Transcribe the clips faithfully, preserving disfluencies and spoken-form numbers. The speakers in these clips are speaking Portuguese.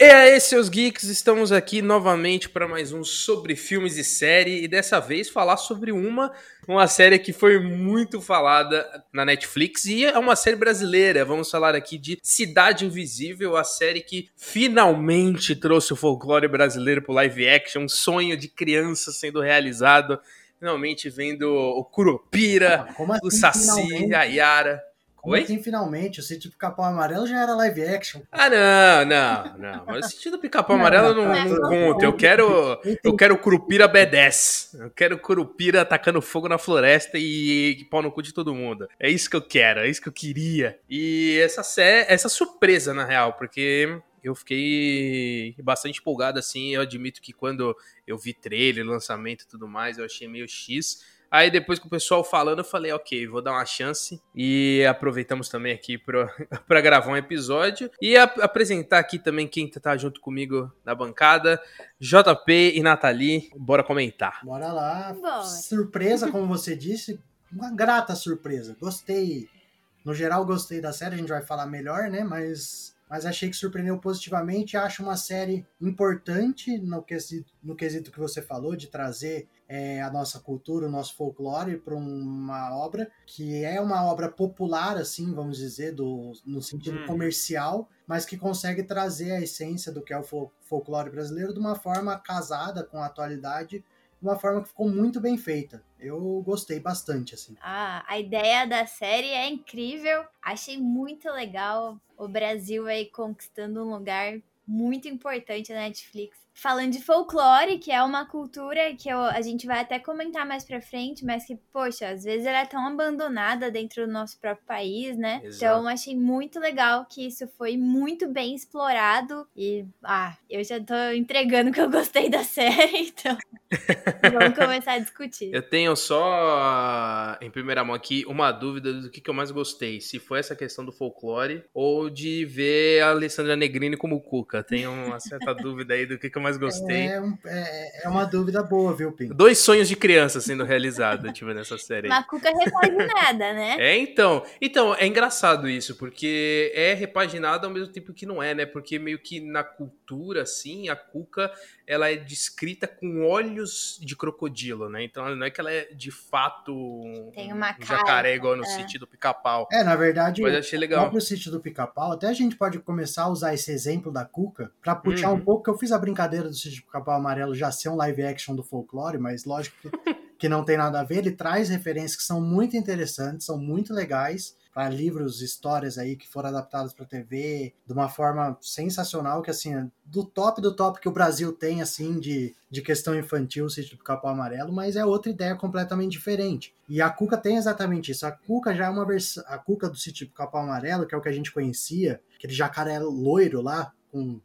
E aí, seus geeks, estamos aqui novamente para mais um sobre filmes e série, e dessa vez falar sobre uma, uma série que foi muito falada na Netflix, e é uma série brasileira. Vamos falar aqui de Cidade Invisível, a série que finalmente trouxe o folclore brasileiro pro live action, um sonho de criança sendo realizado, finalmente vendo o Curupira, como assim, o Saci, finalmente? A Yara... Como Oi? Assim, finalmente, o Sítio do Picapau Amarelo já era live action. Ah, não, não, não. Mas o Sítio do Picapau Amarelo não, não, não, não conta. Eu quero, eu quero Curupira B dez. Eu quero Curupira atacando fogo na floresta e pau no cu de todo mundo. É isso que eu quero, é isso que eu queria. E essa, sé... essa surpresa, na real, porque... eu fiquei bastante empolgado, assim, eu admito que quando eu vi trailer, lançamento e tudo mais, eu achei meio X. Aí depois que o pessoal falando, eu falei, ok, vou dar uma chance. E aproveitamos também aqui para gravar um episódio. E a, apresentar aqui também quem tá junto comigo na bancada, J P e Nathalie, bora comentar. Bora lá, bora. Surpresa, como você disse, uma grata surpresa, gostei. No geral, gostei da série, a gente vai falar melhor, né, mas... mas achei que surpreendeu positivamente. Acho uma série importante no quesito, no quesito que você falou, de trazer é, a nossa cultura, o nosso folclore para uma obra, que é uma obra popular, assim, vamos dizer, do, no sentido hum. comercial, mas que consegue trazer a essência do que é o fol- folclore brasileiro de uma forma casada com a atualidade, de uma forma que ficou muito bem feita. Eu gostei bastante, assim. Ah, a ideia da série é incrível. Achei muito legal o Brasil aí conquistando um lugar muito importante na Netflix. Falando de folclore, que é uma cultura que eu, a gente vai até comentar mais pra frente, mas que, poxa, às vezes ela é tão abandonada dentro do nosso próprio país, né? Exato. Então, achei muito legal que isso foi muito bem explorado e, ah, eu já tô entregando que eu gostei da série, então vamos começar a discutir. Eu tenho só, em primeira mão aqui, uma dúvida do que eu mais gostei, se foi essa questão do folclore ou de ver a Alessandra Negrini como Cuca. Tenho uma certa dúvida aí do que eu mais gostei. É, é, é uma dúvida boa, viu, Pim? Dois sonhos de criança sendo realizados, tipo, nessa série. Mas a Cuca repaginada, né? É, então. Então, é engraçado isso, porque é repaginada ao mesmo tempo que não é, né? Porque meio que na cultura, assim, a Cuca, ela é descrita com olhos de crocodilo, né? Então, não é que ela é, de fato, um Tem uma cara, jacaré igual no é. Sítio do Picapau. É, na verdade, mas eu achei legal. O próprio Sítio do Picapau, até a gente pode começar a usar esse exemplo da Cuca pra puxar hum. um pouco, que eu fiz a brincadeira do Sítio do Picapau Amarelo já ser um live action do folclore, mas lógico que, que não tem nada a ver. Ele traz referências que são muito interessantes, são muito legais, para livros, histórias aí que foram adaptadas para T V de uma forma sensacional, que assim, do top do top que o Brasil tem, assim, de, de questão infantil, o Sítio do Picapau Amarelo, mas é outra ideia completamente diferente. E a Cuca tem exatamente isso. A Cuca já é uma versão, a Cuca do Sítio do Picapau Amarelo, que é o que a gente conhecia, aquele jacaré loiro lá, com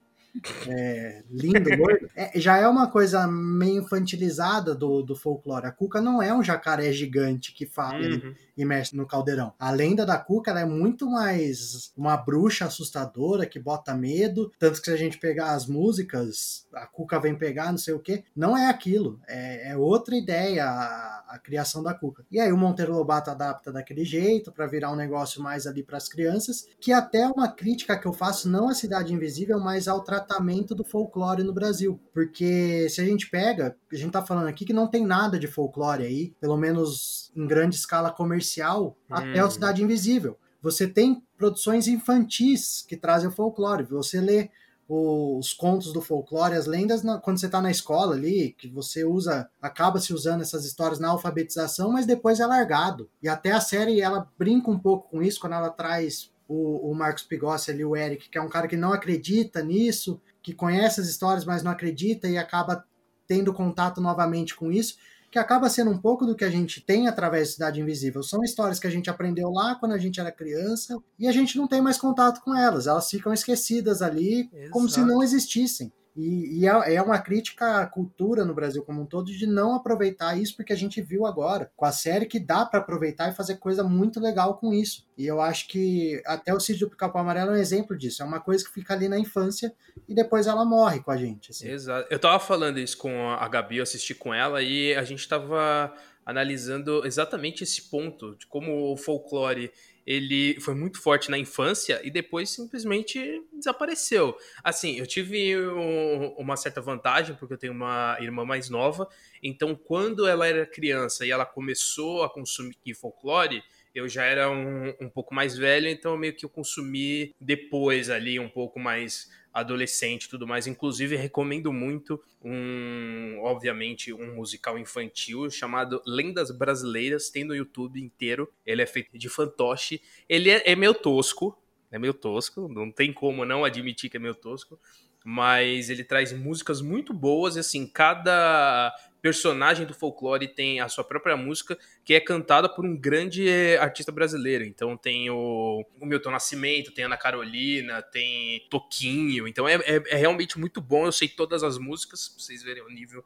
É, lindo, loiro. É, já é uma coisa meio infantilizada do, do folclore. A Cuca não é um jacaré gigante que fala uhum. e, e mexe no caldeirão. A lenda da Cuca, ela é muito mais uma bruxa assustadora que bota medo, tanto que se a gente pegar as músicas, a Cuca vem pegar não sei o que, não é aquilo, é, é outra ideia a, a criação da Cuca. E aí o Monteiro Lobato adapta daquele jeito pra virar um negócio mais ali pras crianças, que até uma crítica que eu faço não à Cidade Invisível, mas ao tratamento tratamento do folclore no Brasil, porque se a gente pega, a gente tá falando aqui que não tem nada de folclore aí, pelo menos em grande escala comercial, hum. até o Cidade Invisível. Você tem produções infantis que trazem o folclore, você lê os contos do folclore, as lendas, na, quando você tá na escola ali, que você usa, acaba se usando essas histórias na alfabetização, mas depois é largado. E até a série, ela brinca um pouco com isso, quando ela traz O, o Marcos Pigossi ali, o Eric, que é um cara que não acredita nisso, que conhece as histórias, mas não acredita e acaba tendo contato novamente com isso, que acaba sendo um pouco do que a gente tem através da Cidade Invisível. São histórias que a gente aprendeu lá quando a gente era criança e a gente não tem mais contato com elas, elas ficam esquecidas ali, exato, como se não existissem. E, e é uma crítica à cultura no Brasil como um todo de não aproveitar isso, porque a gente viu agora com a série que dá para aproveitar e fazer coisa muito legal com isso. E eu acho que até o Sítio do Picapau Amarelo é um exemplo disso. É uma coisa que fica ali na infância e depois ela morre com a gente. Assim. Exato. Eu tava falando isso com a Gabi, eu assisti com ela e a gente tava analisando exatamente esse ponto de como o folclore ele foi muito forte na infância e depois simplesmente desapareceu. Assim, eu tive um, uma certa vantagem, porque eu tenho uma irmã mais nova, então quando ela era criança e ela começou a consumir folclore, eu já era um, um pouco mais velho, então meio que eu consumi depois ali, um pouco mais adolescente e tudo mais. Inclusive, recomendo muito, um, obviamente, um musical infantil chamado Lendas Brasileiras, tem no YouTube inteiro. Ele é feito de fantoche, ele é, é meio tosco, é meio tosco, não tem como não admitir que é meio tosco, mas ele traz músicas muito boas, e assim, cada personagem do folclore tem a sua própria música, que é cantada por um grande artista brasileiro. Então tem o, o Milton Nascimento, tem a Ana Carolina, tem Toquinho. Então é, é, é realmente muito bom. Eu sei todas as músicas, pra vocês verem o nível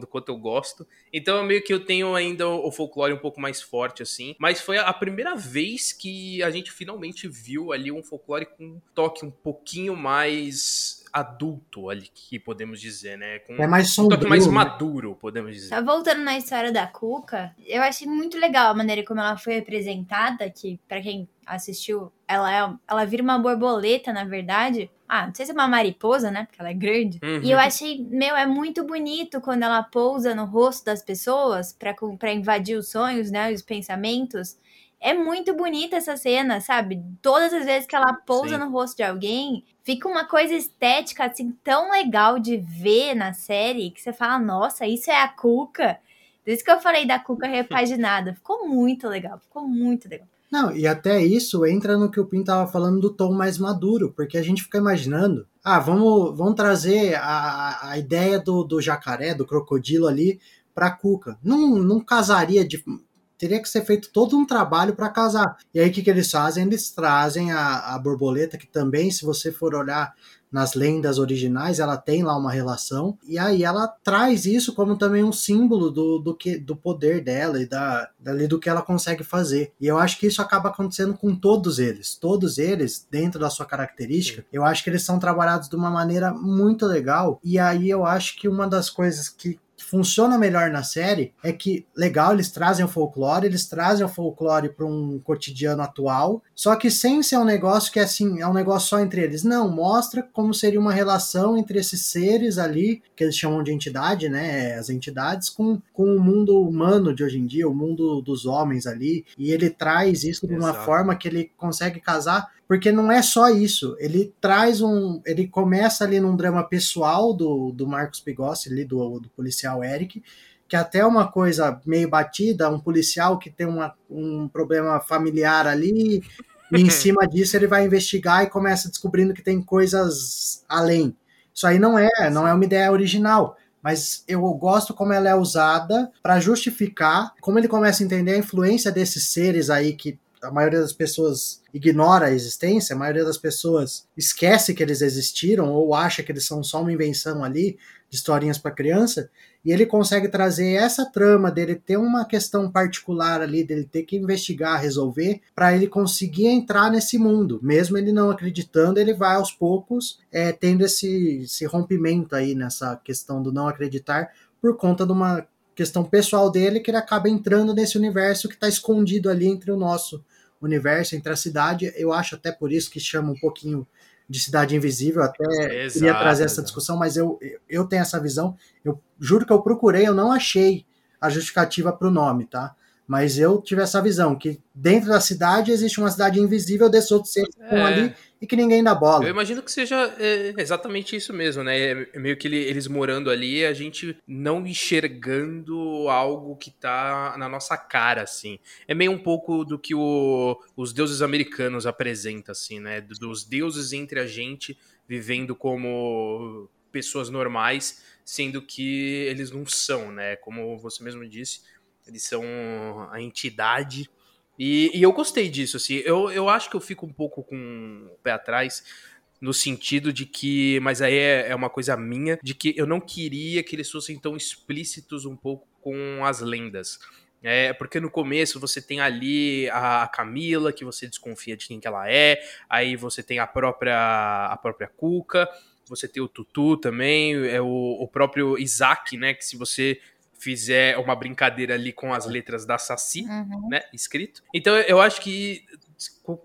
do quanto eu gosto. Então meio que eu tenho ainda o folclore um pouco mais forte, assim. Mas foi a primeira vez que a gente finalmente viu ali um folclore com um toque um pouquinho mais adulto, ali, que podemos dizer, né? Com é mais sombrio, um toque mais maduro, podemos dizer. Tá voltando na história da Cuca, eu achei muito legal a maneira como ela foi representada, que pra quem assistiu, ela, é, ela vira uma borboleta, na verdade. Ah, não sei se é uma mariposa, né? Porque ela é grande. Uhum. E eu achei, meu, é muito bonito quando ela pousa no rosto das pessoas pra, pra invadir os sonhos, né? E os pensamentos. É muito bonita essa cena, sabe? Todas as vezes que ela pousa Sim. no rosto de alguém, fica uma coisa estética, assim, tão legal de ver na série, que você fala, nossa, isso é a Cuca. Por isso que eu falei da Cuca repaginada. Ficou muito legal, ficou muito legal. Não, e até isso entra no que o Pim tava falando do tom mais maduro, porque a gente fica imaginando, ah, vamos, vamos trazer a, a ideia do, do jacaré, do crocodilo ali, pra Cuca. Não, não casaria de... Teria que ser feito todo um trabalho para casar. E aí o que, que eles fazem? Eles trazem a, a borboleta, que também, se você for olhar nas lendas originais, ela tem lá uma relação. E aí ela traz isso como também um símbolo do, do, que, do poder dela e da, dali do que ela consegue fazer. E eu acho que isso acaba acontecendo com todos eles. Todos eles, dentro da sua característica, Sim. eu acho que eles são trabalhados de uma maneira muito legal. E aí eu acho que uma das coisas que funciona melhor na série é que, legal, eles trazem o folclore, eles trazem o folclore para um cotidiano atual, só que sem ser um negócio que é assim, é um negócio só entre eles. Não, mostra como seria uma relação entre esses seres ali, que eles chamam de entidade, né, as entidades, com, com o mundo humano de hoje em dia, o mundo dos homens ali, e ele traz isso de uma Exato. Forma que ele consegue casar, porque não é só isso, ele traz um, ele começa ali num drama pessoal do, do Marcos Pigossi, ali do, do policial Eric, que até é uma coisa meio batida, um policial que tem uma, um problema familiar ali, e em cima disso ele vai investigar e começa descobrindo que tem coisas além. Isso aí não é, não é uma ideia original, mas eu gosto como ela é usada para justificar, como ele começa a entender a influência desses seres aí que a maioria das pessoas ignora a existência, a maioria das pessoas esquece que eles existiram ou acha que eles são só uma invenção ali de historinhas para criança, e ele consegue trazer essa trama dele ter uma questão particular ali, dele ter que investigar, resolver, para ele conseguir entrar nesse mundo. Mesmo ele não acreditando, ele vai aos poucos é, tendo esse, esse rompimento aí nessa questão do não acreditar por conta de uma questão pessoal dele, que ele acaba entrando nesse universo que está escondido ali entre o nosso universo, entre a cidade. Eu acho até por isso que chama um pouquinho de Cidade Invisível, até exato, queria trazer essa discussão, mas eu, eu tenho essa visão, eu juro que eu procurei, eu não achei a justificativa para o nome, tá? Mas eu tive essa visão, que dentro da cidade existe uma cidade invisível, desse outro ser é. ali, e que ninguém dá bola. Eu imagino que seja é, exatamente isso mesmo, né? É meio que ele, eles morando ali, a gente não enxergando algo que tá na nossa cara, assim. É meio um pouco do que o, os deuses americanos apresentam, assim, né? Dos deuses entre a gente, vivendo como pessoas normais, sendo que eles não são, né? Como você mesmo disse, eles são a entidade. E, e eu gostei disso, assim. Eu, eu acho que eu fico um pouco com o pé atrás, no sentido de que... Mas aí é, é uma coisa minha, de que eu não queria que eles fossem tão explícitos um pouco com as lendas. É, porque no começo você tem ali a Camila, que você desconfia de quem que ela é. Aí você tem a própria, a própria Cuca. Você tem o Tutu também. É o, o próprio Isaac, né? Que se você fizer uma brincadeira ali com as letras da Saci, uhum. né, escrito. Então eu acho que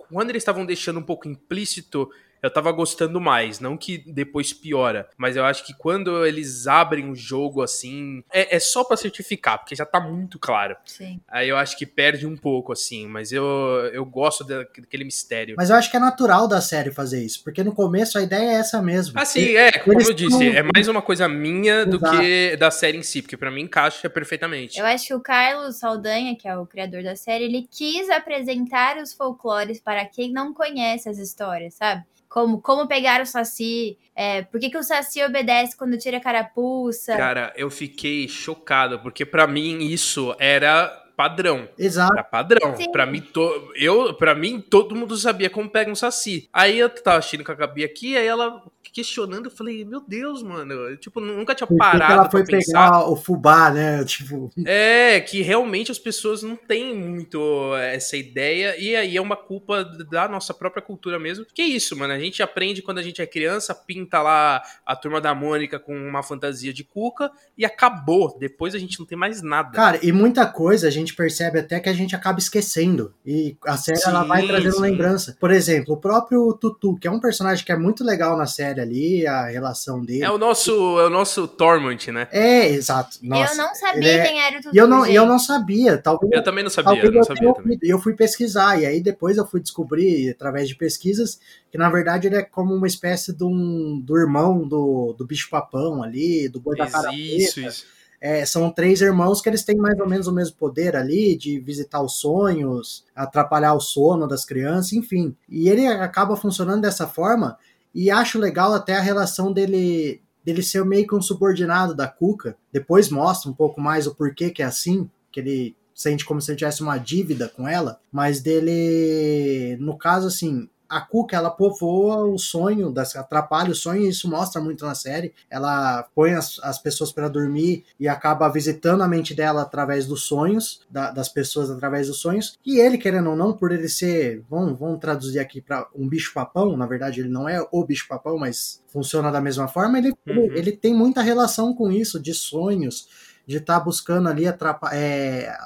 quando eles estavam deixando um pouco implícito, eu tava gostando mais, não que depois piora, mas eu acho que quando eles abrem o jogo assim, é, é só pra certificar, porque já tá muito claro. Sim. Aí eu acho que perde um pouco, assim, mas eu, eu gosto daquele mistério. Mas eu acho que é natural da série fazer isso, porque no começo a ideia é essa mesmo. Ah, sim, é, como eu disse, é mais uma coisa minha do que da série em si, porque pra mim encaixa perfeitamente. Eu acho que o Carlos Saldanha, que é o criador da série, ele quis apresentar os folclores para quem não conhece as histórias, sabe? Como, como pegar o Saci, é, por que, que o Saci obedece quando tira a carapuça? Cara, eu fiquei chocado, porque pra mim isso era padrão. Exato. Era padrão. Sim. Pra mim, to, eu, pra mim, todo mundo sabia como pega um Saci. Aí eu tava assistindo com a Gabi aqui, aí ela questionando, eu falei, meu Deus, mano, eu, tipo, nunca tinha parado pra pensar. Ela foi pegar o fubá, né? Tipo... É, que realmente as pessoas não têm muito essa ideia, e aí é uma culpa da nossa própria cultura mesmo. Que isso, mano, a gente aprende quando a gente é criança, pinta lá a Turma da Mônica com uma fantasia de Cuca e acabou. Depois a gente não tem mais nada. Cara, e muita coisa a gente percebe até que a gente acaba esquecendo, e a série sim, ela vai trazendo sim. lembrança. Por exemplo, o próprio Tutu, que é um personagem que é muito legal na série ali, a relação dele. É o nosso, é o nosso Torment, né? É, exato. Nossa, eu não sabia é... quem era o Tutu. E eu não, eu não sabia. Talvez, eu também não sabia. Eu, não eu, sabia eu, também. eu fui pesquisar, e aí depois eu fui descobrir, através de pesquisas, que na verdade ele é como uma espécie de um, do irmão do, do Bicho Papão ali, do Boi da Cara Preta. Isso, isso. É, são três irmãos que eles têm mais ou menos o mesmo poder ali, de visitar os sonhos, atrapalhar o sono das crianças, enfim. E ele acaba funcionando dessa forma, e acho legal até a relação dele, dele ser meio que um subordinado da Cuca. Depois mostra um pouco mais o porquê que é assim, que ele sente como se ele tivesse uma dívida com ela, mas dele, no caso assim... A Cuca, ela povoa o sonho, atrapalha o sonho, e isso mostra muito na série. Ela põe as, as pessoas para dormir e acaba visitando a mente dela através dos sonhos, da, das pessoas através dos sonhos. E ele, querendo ou não, por ele ser, vamos, vamos traduzir aqui para um bicho-papão, na verdade ele não é o bicho-papão, mas funciona da mesma forma, ele, uhum. ele tem muita relação com isso, de sonhos, de estar tá buscando ali atrapalhar... É,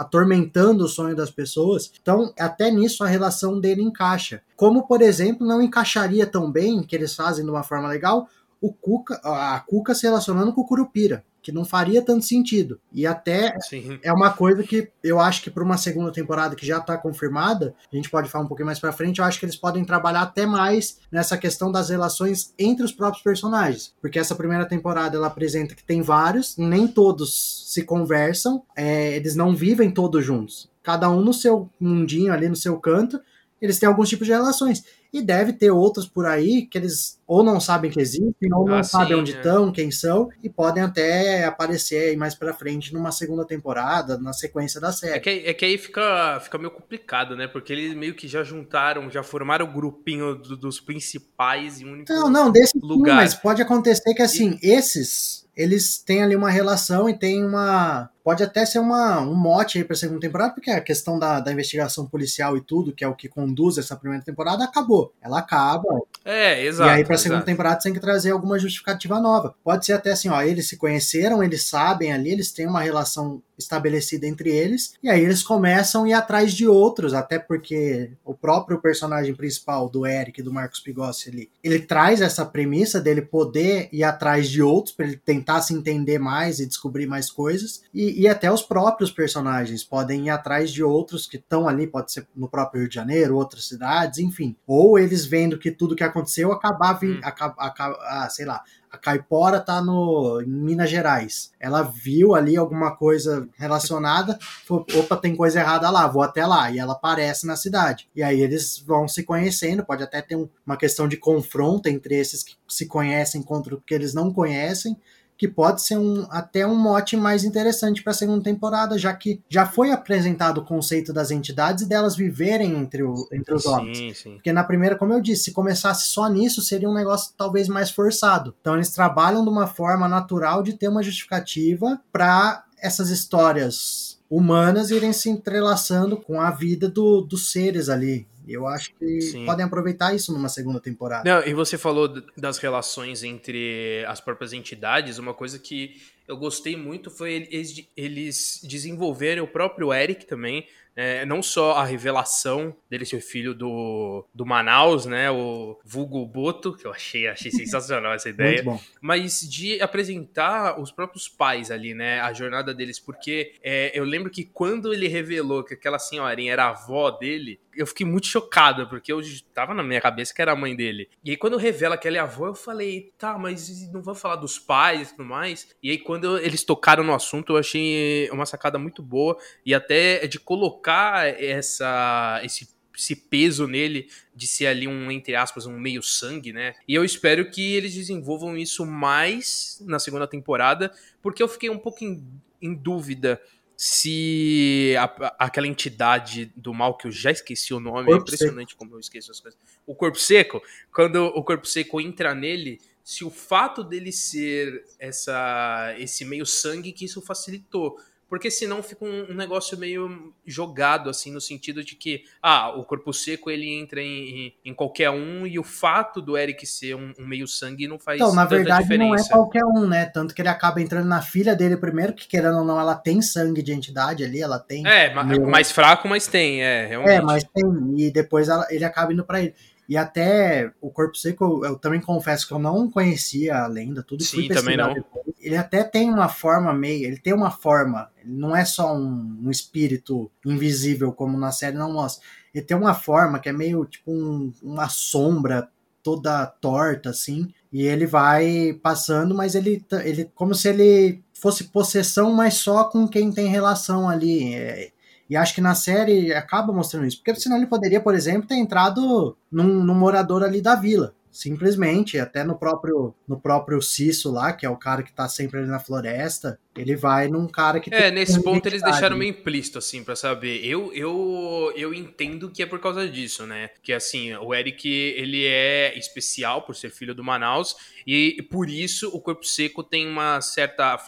atormentando o sonho das pessoas. Então, até nisso a relação dele encaixa. Como, por exemplo, não encaixaria tão bem, que eles fazem de uma forma legal, o Cuca, a Cuca se relacionando com o Curupira, que não faria tanto sentido. E até Sim. é uma coisa que eu acho que para uma segunda temporada que já está confirmada, a gente pode falar um pouquinho mais para frente, eu acho que eles podem trabalhar até mais nessa questão das relações entre os próprios personagens. Porque essa primeira temporada ela apresenta que tem vários, nem todos se conversam, é, eles não vivem todos juntos. Cada um no seu mundinho ali, no seu canto, eles têm alguns tipos de relações. E deve ter outros por aí que eles ou não sabem que existem, ou não ah, sabem sim, onde estão, é. quem são, e podem até aparecer aí mais pra frente numa segunda temporada, na sequência da série. É que, é que aí fica, fica meio complicado, né? Porque eles meio que já juntaram, já formaram o grupinho do, dos principais em um único lugar. Não, não, desse lugar. Sim, mas pode acontecer que assim, e... esses... eles têm ali uma relação e tem uma... Pode até ser uma, um mote aí pra segunda temporada, porque a questão da, da investigação policial e tudo, que é o que conduz essa primeira temporada, acabou. Ela acaba. É, exato. E aí pra exato. segunda temporada você tem que trazer alguma justificativa nova. Pode ser até assim, ó, eles se conheceram, eles sabem ali, eles têm uma relação estabelecida entre eles, e aí eles começam a ir atrás de outros, até porque o próprio personagem principal do Eric, do Marcos Pigossi ali, ele traz essa premissa dele poder ir atrás de outros, pra ele tentar se entender mais e descobrir mais coisas, e, e até os próprios personagens podem ir atrás de outros que estão ali, pode ser no próprio Rio de Janeiro, outras cidades, enfim, ou eles vendo que tudo que aconteceu acabar, hum. acaba, acaba, ah, sei lá, a Caipora tá no, em Minas Gerais, ela viu ali alguma coisa relacionada, falou, opa, tem coisa errada lá, vou até lá, e ela aparece na cidade, e aí eles vão se conhecendo, pode até ter um, uma questão de confronto entre esses que se conhecem contra o que eles não conhecem, que pode ser um, até um mote mais interessante para a segunda temporada, já que já foi apresentado o conceito das entidades e delas viverem entre, o, entre os sim, homens. Sim. Porque na primeira, como eu disse, se começasse só nisso, seria um negócio talvez mais forçado. Então eles trabalham de uma forma natural de ter uma justificativa para essas histórias humanas irem se entrelaçando com a vida do, dos seres ali. Eu acho que Sim. podem aproveitar isso numa segunda temporada. Não, e você falou das relações entre as próprias entidades, uma coisa que eu gostei muito foi eles, eles desenvolverem o próprio Eric também, É, não só a revelação dele ser filho do, do Manaus, né? O vulgo Boto, que eu achei, achei sensacional essa ideia. Muito bom. Mas de apresentar os próprios pais ali, né? A jornada deles, porque é, eu lembro que quando ele revelou que aquela senhorinha era a avó dele, eu fiquei muito chocado, porque eu tava na minha cabeça que era a mãe dele. E aí quando revela que ela é a avó, eu falei, tá, mas não vou falar dos pais e tudo mais. E aí quando eu, eles tocaram no assunto, eu achei uma sacada muito boa e até de colocar Essa, esse, esse peso nele de ser ali um, entre aspas, um meio sangue, né? E eu espero que eles desenvolvam isso mais na segunda temporada, porque eu fiquei um pouco em, em dúvida se a, aquela entidade do mal, que eu já esqueci o nome, é impressionante como eu esqueço as coisas. O Corpo Seco, quando o Corpo Seco entra nele, se o fato dele ser essa, esse meio sangue que isso facilitou. Porque senão fica um, um negócio meio jogado, assim, no sentido de que, ah, o Corpo Seco, ele entra em, em, em qualquer um, e o fato do Eric ser um, um meio-sangue não faz tanta diferença. Então, na verdade, não é qualquer um, né? Tanto que ele acaba entrando na filha dele primeiro, que querendo ou não, ela tem sangue de entidade ali, ela tem... É, meio... mais fraco, mas tem, é, realmente. É, mas tem, e depois ela, ele acaba indo pra ele. E até o Corpo Seco, eu também confesso que eu não conhecia a lenda, tudo isso. Sim, também não. Depois. Ele até tem uma forma meio, ele tem uma forma, ele não é só um, um espírito invisível como na série não mostra. Ele tem uma forma que é meio tipo um, uma sombra toda torta assim, e ele vai passando, mas ele, ele como se ele fosse possessão, mas só com quem tem relação ali, é. E acho que na série acaba mostrando isso. Porque senão ele poderia, por exemplo, ter entrado num, num morador ali da vila. Simplesmente, até no próprio, no próprio Cisso lá, que é o cara que tá sempre ali na floresta, ele vai num cara que... É, nesse ponto eles deixaram meio implícito, assim, pra saber. Eu, eu, eu entendo que é por causa disso, né? Que, assim, o Eric, ele é especial por ser filho do Manaus, e por isso o Corpo Seco tem uma certa,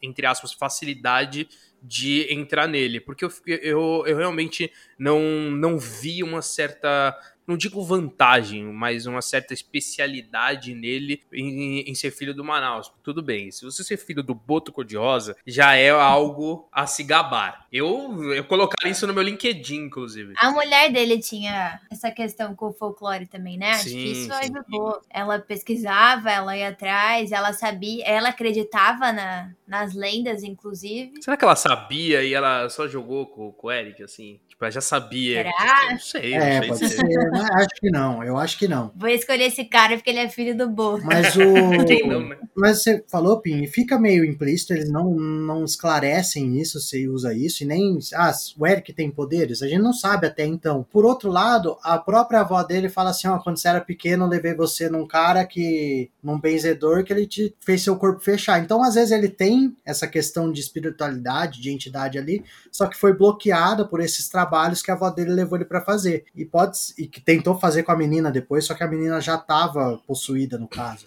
entre aspas, facilidade de entrar nele, porque eu, eu, eu realmente não, não vi uma certa, não digo vantagem, mas uma certa especialidade nele em, em ser filho do Manaus. Tudo bem, se você ser filho do Boto Cor-de-Rosa, já é algo a se gabar. Eu, eu colocaria isso no meu LinkedIn, inclusive. A mulher dele tinha essa questão com o folclore também, né? Acho sim, que isso ajudou. Ela pesquisava, ela ia atrás, ela sabia, ela acreditava na, nas lendas, inclusive. Será que ela sabia e ela só jogou com, com o Eric, assim? Tipo, ela já sabia. Será? Não sei, não é, sei. Pode ser. Ser. Eu acho que não, eu acho que não. Vou escolher esse cara porque ele é filho do Boto. Mas o... Quem não, né? Mas você falou, Pim, fica meio implícito, eles não, não esclarecem isso, se usa isso, e nem... Ah, o Eric tem poderes? A gente não sabe até então. Por outro lado, a própria avó dele fala assim, ó, quando você era pequeno, eu levei você num cara que... num benzedor que ele te fez seu corpo fechar. Então, às vezes, ele tem essa questão de espiritualidade, de entidade ali, só que foi bloqueada por esses trabalhos que a avó dele levou ele pra fazer. E pode... E que tentou fazer com a menina depois, só que a menina já estava possuída, no caso,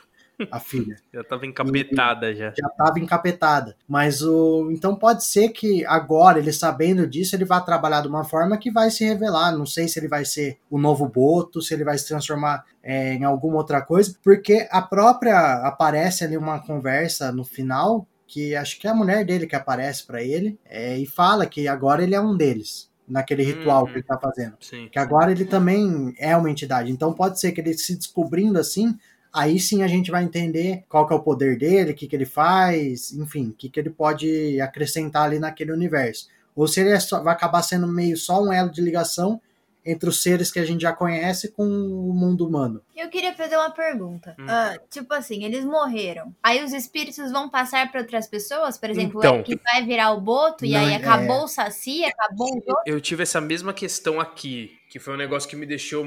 a filha. Já estava encapetada, e, já. Já estava encapetada. Mas o... Então pode ser que agora, ele sabendo disso, ele vá trabalhar de uma forma que vai se revelar. Não sei se ele vai ser o novo Boto, se ele vai se transformar é, em alguma outra coisa, porque a própria... Aparece ali uma conversa no final, que acho que é a mulher dele que aparece para ele, é, e fala que agora ele é um deles. Naquele ritual hum, que ele tá fazendo. Sim, que agora ele também é uma entidade. Então pode ser que ele se descobrindo assim, aí sim a gente vai entender qual que é o poder dele, o que que ele faz, enfim, o que que ele pode acrescentar ali naquele universo. Ou se ele é só, vai acabar sendo meio só um elo de ligação entre os seres que a gente já conhece com o mundo humano. Eu queria fazer uma pergunta. Hum. Ah, tipo assim, eles morreram. Aí os espíritos vão passar para outras pessoas? Por exemplo, então, o Eric vai virar o Boto e aí é... acabou o Saci, acabou o Boto? Eu tive essa mesma questão aqui, que foi um negócio que me deixou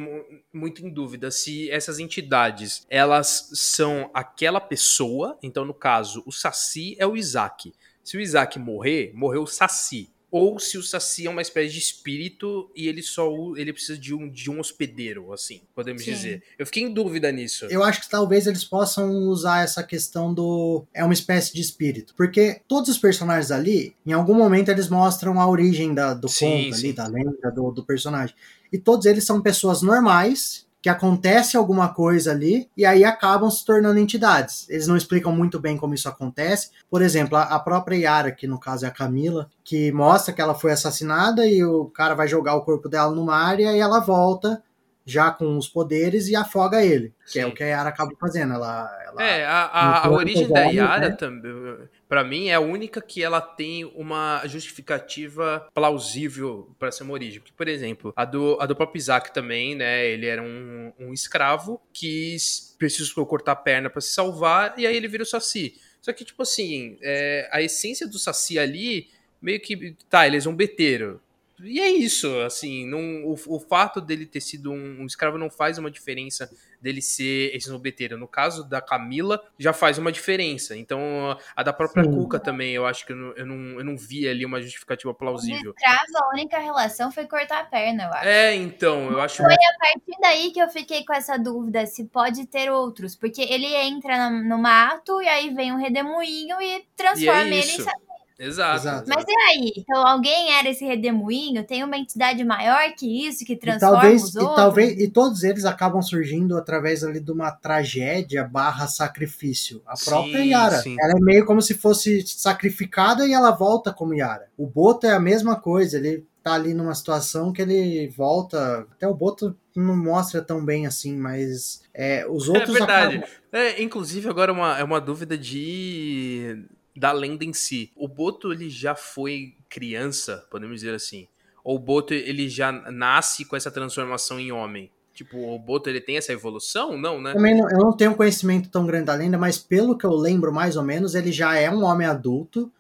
muito em dúvida. Se essas entidades, elas são aquela pessoa, então no caso, o Saci é o Isaac. Se o Isaac morrer, morreu o Saci. Ou se o Saci é uma espécie de espírito e ele só ele precisa de um, de um hospedeiro, assim, podemos Sim. dizer. Eu fiquei em dúvida nisso. Eu acho que talvez eles possam usar essa questão do... É uma espécie de espírito. Porque todos os personagens ali, em algum momento eles mostram a origem da, do sim, conto, sim. Ali, da lenda, do, do personagem. E todos eles são pessoas normais... que acontece alguma coisa ali e aí acabam se tornando entidades. Eles não explicam muito bem como isso acontece. Por exemplo, a própria Yara, que no caso é a Camila, que mostra que ela foi assassinada e o cara vai jogar o corpo dela no mar e aí ela volta já com os poderes e afoga ele. Sim. Que é o que a Yara acaba fazendo. Ela, ela é, a, a, a origem da Yara, né? Também, pra mim, é a única que ela tem uma justificativa plausível pra ser uma origem. Porque, por exemplo, a do, a do próprio Isaac também, né? Ele era um, um escravo que precisou cortar a perna pra se salvar e aí ele vira o Saci. Só que, tipo assim, é, a essência do Saci ali, meio que, tá, ele é zombeteiro. E é isso, assim, não, o, o fato dele ter sido um, um escravo não faz uma diferença dele ser esse zombeteiro. No caso da Camila, já faz uma diferença. Então, a da própria Sim. Cuca também, eu acho que eu não, eu, não, eu não vi ali uma justificativa plausível. Escravo, a única relação foi cortar a perna, eu acho. É, então, eu acho... Foi a partir daí que eu fiquei com essa dúvida, se pode ter outros, porque ele entra no, no mato e aí vem um redemoinho e transforma e é ele em... Exato, Exato. Mas e aí? Então alguém era esse redemoinho? Tem uma entidade maior que isso, que transforma e talvez, os outros? E, talvez, e todos eles acabam surgindo através ali de uma tragédia barra sacrifício. A própria sim, Yara, sim. Ela é meio como se fosse sacrificada e ela volta como Yara. O Boto é a mesma coisa, ele tá ali numa situação que ele volta... Até o Boto não mostra tão bem assim, mas é, os outros é verdade. Acabam... É, inclusive agora é uma, é uma dúvida de... da lenda em si. O Boto, ele já foi criança, podemos dizer assim. Ou o Boto, ele já nasce com essa transformação em homem. Tipo, o Boto, ele tem essa evolução? Não, né? Também não, eu não tenho conhecimento tão grande da lenda, mas pelo que eu lembro, mais ou menos, ele já é um homem adulto,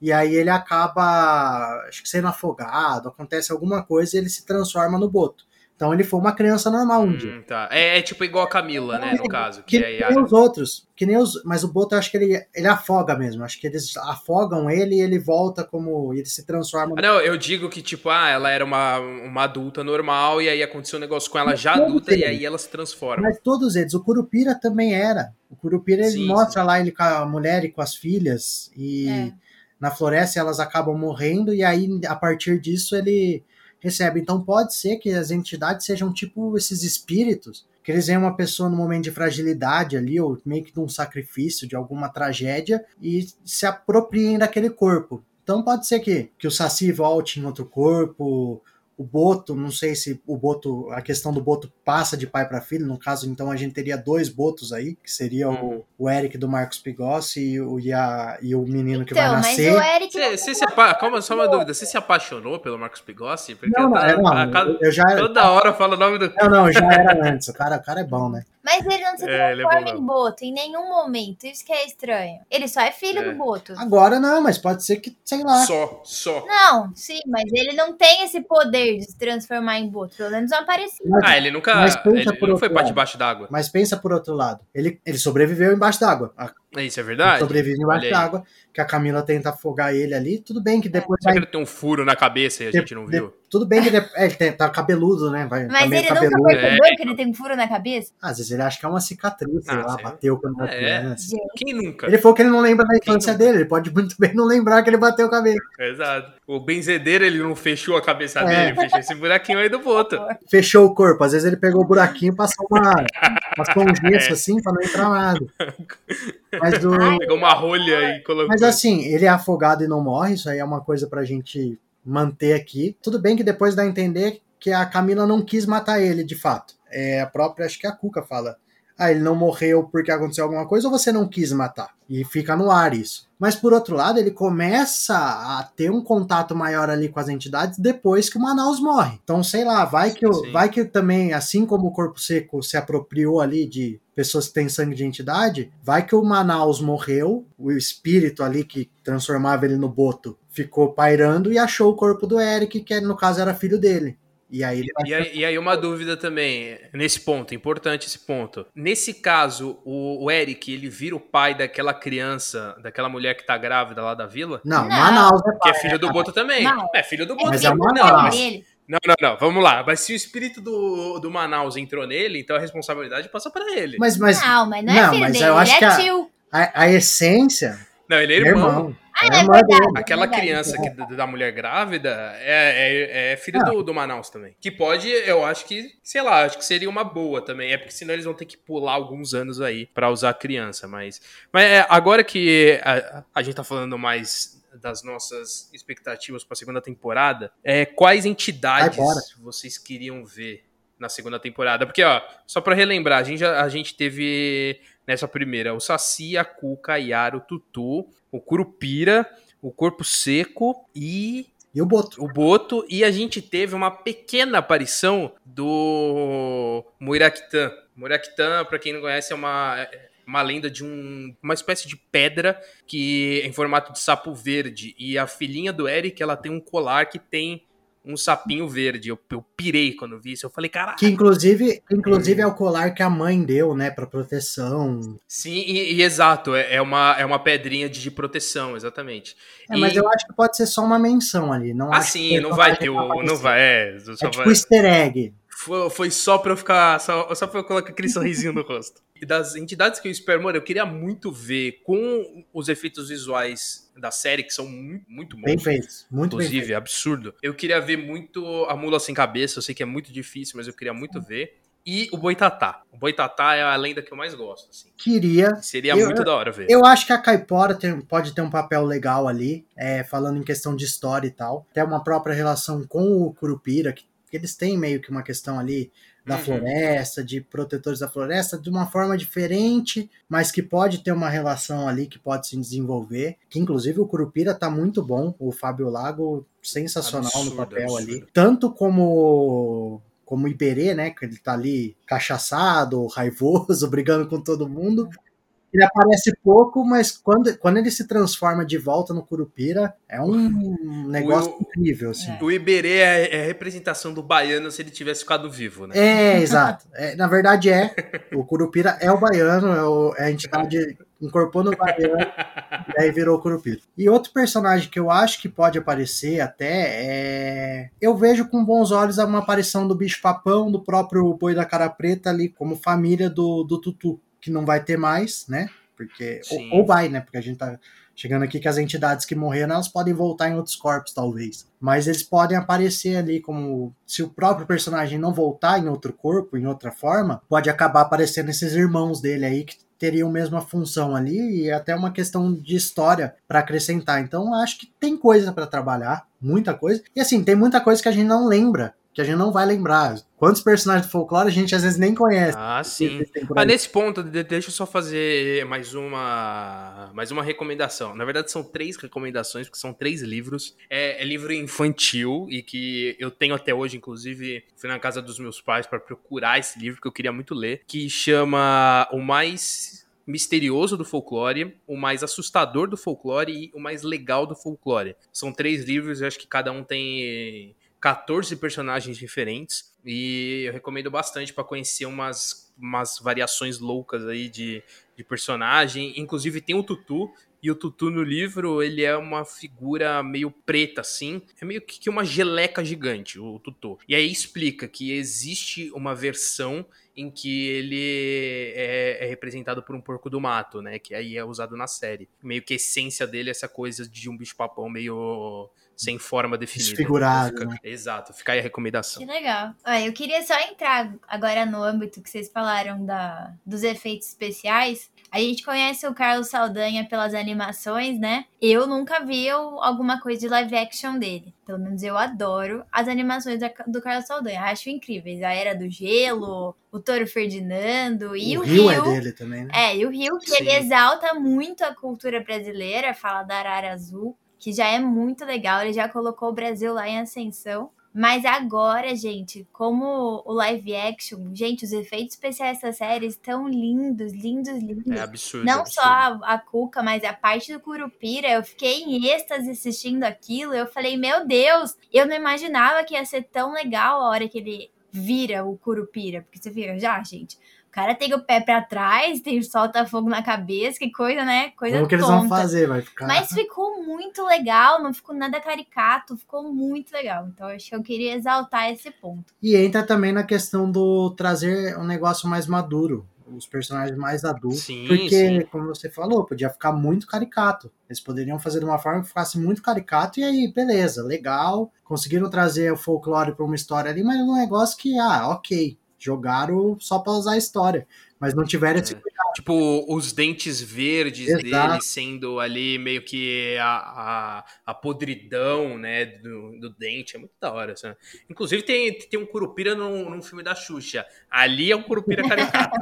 e aí ele acaba, acho que sendo afogado, acontece alguma coisa e ele se transforma no Boto. Então ele foi uma criança normal um hum, dia. Tá. É, é tipo igual a Camila, é, né, no caso. Que, que é nem Yara. Os outros. Que nem os, mas o Boto, eu acho que ele, ele afoga mesmo. Acho que eles afogam ele e ele volta como... Ele se transforma... Ah, não, eu digo que tipo, ah, ela era uma, uma adulta normal e aí aconteceu um negócio com ela mas já adulta eles. E aí ela se transforma. Mas todos eles. O Curupira também era. O Curupira, ele sim, mostra sim. Lá ele com a mulher e com as filhas. E é. Na floresta elas acabam morrendo e aí a partir disso ele... recebe. Então pode ser que as entidades sejam tipo esses espíritos, que eles veem uma pessoa num momento de fragilidade ali, ou meio que de um sacrifício, de alguma tragédia, e se apropriem daquele corpo. Então pode ser que, que o Saci volte em outro corpo, o Boto, não sei se o Boto, a questão do Boto passa de pai para filho, no caso então a gente teria dois Botos aí, que seria hum. o, o Eric do Marcos Pigossi e o, e a, e o menino que então, vai nascer. Mas o Eric cê, não... cê se apa... Calma, só uma dúvida, você se apaixonou pelo Marcos Pigossi? Porque não, não, eu, não, a, a, eu já era... Toda hora fala o nome do cara. Não, não, já era antes, o cara, o cara é bom, né? Mas ele não se transforma é, é em Boto em nenhum momento, isso que é estranho. Ele só é filho é. do Boto. Agora não, mas pode ser que, sei lá. Só, só. Não, sim, mas ele não tem esse poder de se transformar em Boto, pelo menos não apareceu. Mas, ah, ele nunca mas pensa ele por não foi para debaixo d'água. Mas pensa por outro lado, ele, ele sobreviveu embaixo d'água. Isso é verdade? Ele sobrevive embaixo d'água, que a Camila tenta afogar ele ali, tudo bem que depois... Será vai... que ele tem um furo na cabeça e a de, gente não viu? De, tudo bem que ele é, é, ele tá cabeludo, né? Vai, mas ele cabeludo. Nunca percebeu é. que ele tem um furo na cabeça? Às vezes ele acha que é uma cicatriz, ah, sei lá, sei. bateu quando bateu. É. Né? Quem nunca? Ele falou que ele não lembra da infância dele, ele pode muito bem não lembrar que ele bateu a cabeça. Exato. O benzedeiro, ele não fechou a cabeça é. dele, fechou esse buraquinho aí do Boto. Fechou o corpo, às vezes ele pegou o buraquinho e passou uma, passou um gesso é. assim pra não entrar nada. Mas do... Pegou uma rolha e colocou. Mas assim, ele é afogado e não morre, isso aí é uma coisa pra gente manter aqui. Tudo bem que depois dá a entender que a Camila não quis matar ele, de fato. É a própria, acho que a Cuca fala, ah, ele não morreu porque aconteceu alguma coisa ou você não quis matar? E fica no ar isso. Mas por outro lado, ele começa a ter um contato maior ali com as entidades depois que o Manaus morre. Então, sei lá, vai que, eu, vai que também, assim como o Corpo Seco se apropriou ali de pessoas que têm sangue de entidade, vai que o Manaus morreu, o espírito ali que transformava ele no Boto ficou pairando e achou o corpo do Eric, que no caso era filho dele. E aí, e, aí, e aí uma dúvida também, nesse ponto, importante esse ponto. Nesse caso, o, o Eric, ele vira o pai daquela criança, daquela mulher que tá grávida lá da vila? Não, não. Manaus é pai. Que é filho do Boto também. Não. É filho do Boto. Mas é Manaus. Não, não, não, vamos lá. Mas se o espírito do, do Manaus entrou nele, então a responsabilidade passa pra ele. Mas, mas, não, mas não é filho não, mas dele, eu acho ele é que tio. A, a, a essência... Não, ele é irmão. irmão. Ah, é, é verdade, aquela é verdade, criança é que, da mulher grávida é, é, é filho do, do Manaus também. Que pode, eu acho que, sei lá, acho que seria uma boa também. É porque senão eles vão ter que pular alguns anos aí pra usar a criança. Mas, mas é, agora que a, a gente tá falando mais das nossas expectativas pra segunda temporada, é, quais entidades vocês queriam ver na segunda temporada? Porque, ó, só pra relembrar, a gente, já, a gente teve nessa primeira o Saci, a Cuca, a Yara, o Tutu, o Curupira, o Corpo Seco e... E o Boto. O Boto. E a gente teve uma pequena aparição do Muiraquitã. Muiraquitã, pra quem não conhece, é uma, uma lenda de um, uma espécie de pedra que é em formato de sapo verde. E a filhinha do Eric, ela tem um colar que tem um sapinho verde. Eu, eu pirei quando vi isso. Eu falei, caraca. Que inclusive, inclusive é o colar que a mãe deu, né? Pra proteção. Sim, e, e exato. É, é, uma, é uma pedrinha de, de proteção, exatamente. É, e... Mas eu acho que pode ser só uma menção ali. Não ah, acho sim, que não vai ter o... Não vai, é. Só é tipo vai... easter egg. Foi, foi só pra eu ficar... Só, só pra eu colocar aquele sorrisinho no rosto. E das entidades que eu espero, mano, eu queria muito ver com os efeitos visuais da série, que são muito, muito bons. Bem feitos. Muito bem feitos. Inclusive, absurdo. Eu queria ver muito a Mula Sem Cabeça, eu sei que é muito difícil, mas eu queria muito ver. E o Boitatá. O Boitatá é a lenda que eu mais gosto, assim. Queria. Seria eu, muito da hora ver. Eu acho que a Caipora tem, pode ter um papel legal ali, é, falando em questão de história e tal. Tem uma própria relação com o Curupira, que, que eles têm meio que uma questão ali da uhum. floresta, de protetores da floresta, de uma forma diferente, mas que pode ter uma relação ali, que pode se desenvolver, que inclusive o Curupira tá muito bom, o Fábio Lago sensacional absurdo, no papel absurdo. Ali, tanto como como Iberê, né, que ele tá ali cachaçado, raivoso, brigando com todo mundo. Ele aparece pouco, mas quando, quando ele se transforma de volta no Curupira, é um negócio o, incrível, assim. O Iberê é, é a representação do baiano se ele tivesse ficado vivo, né? É, exato. É, na verdade é. O Curupira é o baiano, é, o, é a entidade incorporou no baiano e aí virou o Curupira. E outro personagem que eu acho que pode aparecer até é... Eu vejo com bons olhos uma aparição do Bicho Papão, do próprio Boi da Cara Preta ali, como família do, do Tutu. Que não vai ter mais, né? Porque, ou, ou vai, né? Porque a gente tá chegando aqui que as entidades que morreram, elas podem voltar em outros corpos, talvez. Mas eles podem aparecer ali como... Se o próprio personagem não voltar em outro corpo, em outra forma, pode acabar aparecendo esses irmãos dele aí que teriam a mesma função ali e até uma questão de história para acrescentar. Então, acho que tem coisa para trabalhar, muita coisa. E assim, tem muita coisa que a gente não lembra, que a gente não vai lembrar. Quantos personagens do folclore a gente às vezes nem conhece. Ah, sim. Mas nesse ponto, deixa eu só fazer mais uma, mais uma recomendação. Na verdade, são três recomendações, porque são três livros. É, é livro infantil, e que eu tenho até hoje, inclusive, fui na casa dos meus pais para procurar esse livro, que eu queria muito ler, que chama O Mais Misterioso do Folclore, O Mais Assustador do Folclore e O Mais Legal do Folclore. São três livros, eu acho que cada um tem quatorze personagens diferentes, e eu recomendo bastante para conhecer umas, umas variações loucas aí de, de personagem. Inclusive tem o Tutu, e o Tutu no livro, ele é uma figura meio preta, assim, é meio que uma geleca gigante, o Tutu. E aí explica que existe uma versão em que ele é, é representado por um porco do mato, né, que aí é usado na série. Meio que a essência dele é essa coisa de um bicho-papão meio... sem forma definida. Desfigurado. Né? Exato, fica aí a recomendação. Que legal. Olha, eu queria só entrar agora no âmbito que vocês falaram da, dos efeitos especiais. A gente conhece o Carlos Saldanha pelas animações, né? Eu nunca vi alguma coisa de live action dele. Pelo menos eu adoro as animações da, do Carlos Saldanha. Acho incríveis. A Era do Gelo, o Touro Ferdinando e o, o Rio. O Rio é dele também, né? É, e o Rio, que Sim. ele exalta muito a cultura brasileira, fala da Arara Azul, que já é muito legal, ele já colocou o Brasil lá em ascensão. Mas agora, gente, como o live action, gente, os efeitos especiais dessa série estão lindos, lindos, lindos. É absurdo. Não é absurdo. Só a, a Cuca, mas a parte do Curupira, eu fiquei em êxtase assistindo aquilo, eu falei, meu Deus, eu não imaginava que ia ser tão legal a hora que ele vira o Curupira, porque você vira já, gente... O cara tem o pé pra trás, tem solta fogo na cabeça, que coisa, né? Coisa tonta. Que eles vão fazer, vai ficar. Mas ficou muito legal, não ficou nada caricato, ficou muito legal. Então acho que eu queria exaltar esse ponto. E entra também na questão do trazer um negócio mais maduro. os personagens mais adultos, sim, porque, sim. como você falou, podia ficar muito caricato. Eles poderiam fazer de uma forma que ficasse muito caricato, e aí, beleza, legal, conseguiram trazer o folclore para uma história ali, mas é um negócio que, ah, ok, jogaram só para usar a história, mas não tiveram esse cuidado. Tipo, os dentes verdes Exato. Dele sendo ali meio que a, a, a podridão, né, do, do dente, é muito da hora. Sabe? Inclusive tem, tem um Curupira num, num filme da Xuxa, ali é um Curupira caricato,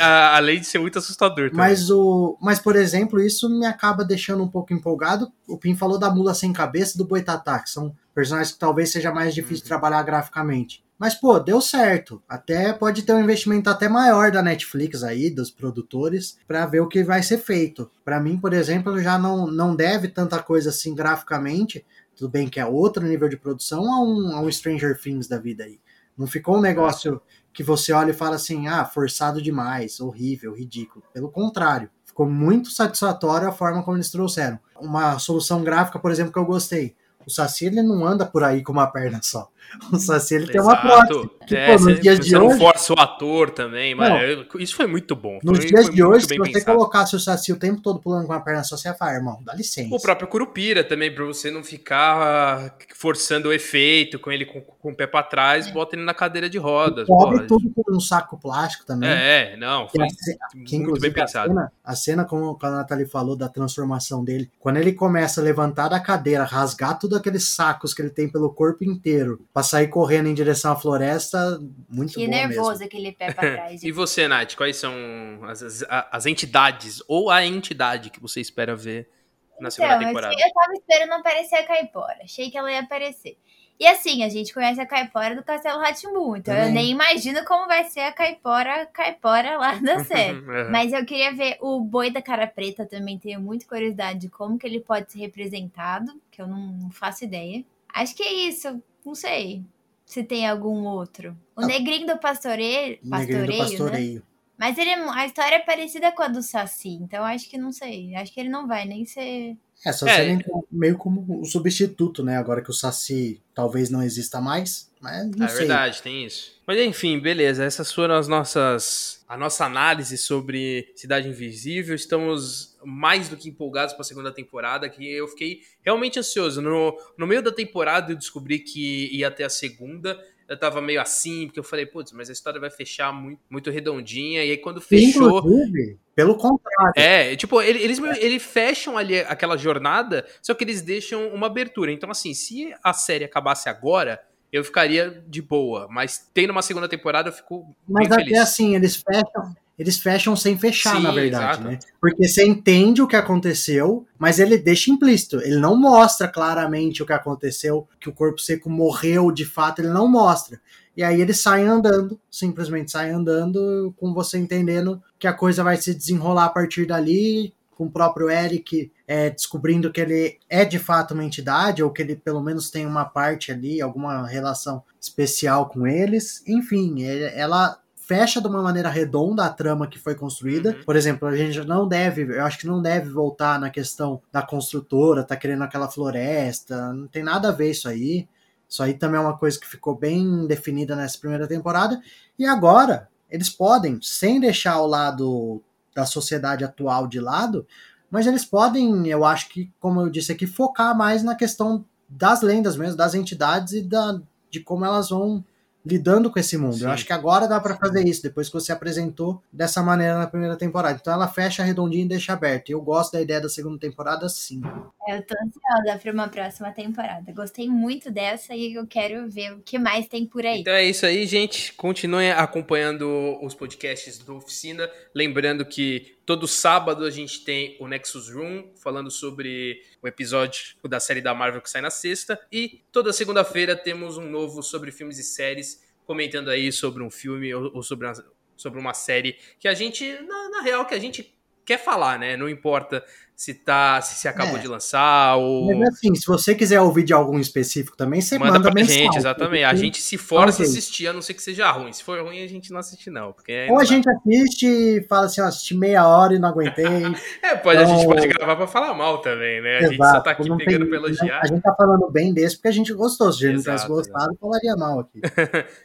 além de ser muito assustador. Também. Mas, o, mas, por exemplo, isso me acaba deixando um pouco empolgado. O Pim falou da Mula Sem Cabeça e do Boitatá, que são personagens que talvez seja mais difícil uhum. de trabalhar graficamente. Mas, pô, deu certo. Até pode ter um investimento até maior da Netflix aí, dos produtores, pra ver o que vai ser feito. Pra mim, por exemplo, já não, não deve tanta coisa assim graficamente, tudo bem que é outro nível de produção, a um, a um Stranger Things da vida aí. Não ficou um negócio que você olha e fala assim, ah, forçado demais, horrível, ridículo. Pelo contrário, ficou muito satisfatório a forma como eles trouxeram. Uma solução gráfica, por exemplo, que eu gostei. O Saci, ele não anda por aí com uma perna só. O Saci, ele Exato. Tem uma prótese. Que, é, pô, nos dias de hoje... Você não força o ator também, mano. Não. Isso foi muito bom. Nos foi, dias foi de hoje, se você pensado. Colocasse o Saci o tempo todo pulando com uma perna só, você ia falar, irmão, dá licença. O próprio Curupira também, pra você não ficar forçando o efeito com ele com, com o pé pra trás, é. Bota ele na cadeira de rodas. Cobre tudo com um saco plástico também. É, não. Foi que cena, que, muito bem pensado. A cena, a cena, como a Nathalie falou, da transformação dele, quando ele começa a levantar da cadeira, rasgar tudo aqueles sacos que ele tem pelo corpo inteiro pra sair correndo em direção à floresta, muito bom mesmo. Que nervoso aquele pé pra trás. E você, Nath, quais são as, as, as entidades ou a entidade que você espera ver na segunda então, temporada? Eu tava esperando aparecer a Caipora, achei que ela ia aparecer. E assim, a gente conhece a Caipora do Castelo Rá-Tim-Bum, então também. Eu nem imagino como vai ser a Caipora, a Caipora lá da série. é. Mas eu queria ver o Boi da Cara Preta também, tenho muita curiosidade de como que ele pode ser representado, que eu não, não faço ideia. Acho que é isso, não sei se tem algum outro. O ah, Negrinho do Pastoreio, Negrinho do Pastoreio, né? Mas ele, a história é parecida com a do Saci, então acho que não sei, acho que ele não vai nem ser... É, só é. Ser meio como um substituto, né? Agora que o Saci talvez não exista mais, mas não é sei. É verdade, tem isso. Mas enfim, beleza. Essas foram as nossas... a nossa análise sobre Cidade Invisível. Estamos mais do que empolgados para a segunda temporada, que eu fiquei realmente ansioso. No, no meio da temporada eu descobri que ia ter a segunda... Eu tava meio assim, porque eu falei, putz, mas a história vai fechar muito, muito redondinha. E aí quando fechou... Inclusive, pelo contrário. É, tipo, eles, eles fecham ali aquela jornada, só que eles deixam uma abertura. Então assim, se a série acabasse agora, eu ficaria de boa. Mas tendo uma segunda temporada, eu fico mas bem feliz. Mas até assim, eles fecham... Eles fecham sem fechar, Sim, na verdade, exato. Né? Porque você entende o que aconteceu, mas ele deixa implícito. Ele não mostra claramente o que aconteceu, que o Corpo Seco morreu de fato, ele não mostra. E aí ele sai andando, simplesmente sai andando, com você entendendo que a coisa vai se desenrolar a partir dali, com o próprio Eric é, descobrindo que ele é de fato uma entidade, ou que ele pelo menos tem uma parte ali, alguma relação especial com eles. Enfim, ela... fecha de uma maneira redonda a trama que foi construída. Uhum. Por exemplo, a gente não deve, eu acho que não deve voltar na questão da construtora, tá querendo aquela floresta, não tem nada a ver isso aí. Isso aí também é uma coisa que ficou bem definida nessa primeira temporada. E agora, eles podem, sem deixar o lado da sociedade atual de lado, mas eles podem, eu acho que, como eu disse aqui, focar mais na questão das lendas mesmo, das entidades e da, de como elas vão lidando com esse mundo. Sim. Eu acho que agora dá pra fazer isso, depois que você apresentou dessa maneira na primeira temporada. Então ela fecha redondinho e deixa aberto. Eu gosto da ideia da segunda temporada, sim. Eu tô ansiosa pra uma próxima temporada. Gostei muito dessa e eu quero ver o que mais tem por aí. Então é isso aí, gente. Continuem acompanhando os podcasts do Oficina. Lembrando que todo sábado a gente tem o Nexus Room, falando sobre o episódio da série da Marvel que sai na sexta. E toda segunda-feira temos um novo sobre filmes e séries, comentando aí sobre um filme ou sobre uma, sobre uma série que a gente, na, na real, que a gente quer falar, né? Não importa se, tá, se, se acabou é. de lançar. Ou... Mas assim, se você quiser ouvir de algum específico também, você manda, manda pra mensagem, gente, exatamente. Porque... A gente se força a okay. assistir, a não ser que seja ruim. Se for ruim, a gente não assiste, não. Porque ou não a gente dá. assiste e fala assim, ó, assisti meia hora e não aguentei. é, pode, então... a gente pode gravar pra falar mal também, né? A gente Exato, só tá aqui pegando tem... pra elogiar. A gente tá falando bem desse porque a gente gostou. Se a gente tivesse gostado, falaria mal aqui.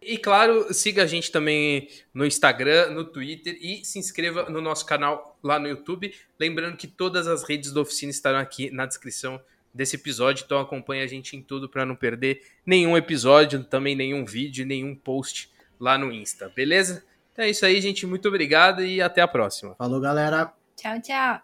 E claro, siga a gente também no Instagram, no Twitter e se inscreva no nosso canal lá no YouTube. Lembrando que todas as redes da Oficina estarão aqui na descrição desse episódio, então acompanhe a gente em tudo para não perder nenhum episódio, também nenhum vídeo, nenhum post lá no Insta, beleza? Então é isso aí, gente. Muito obrigado e até a próxima. Falou, galera. Tchau, tchau.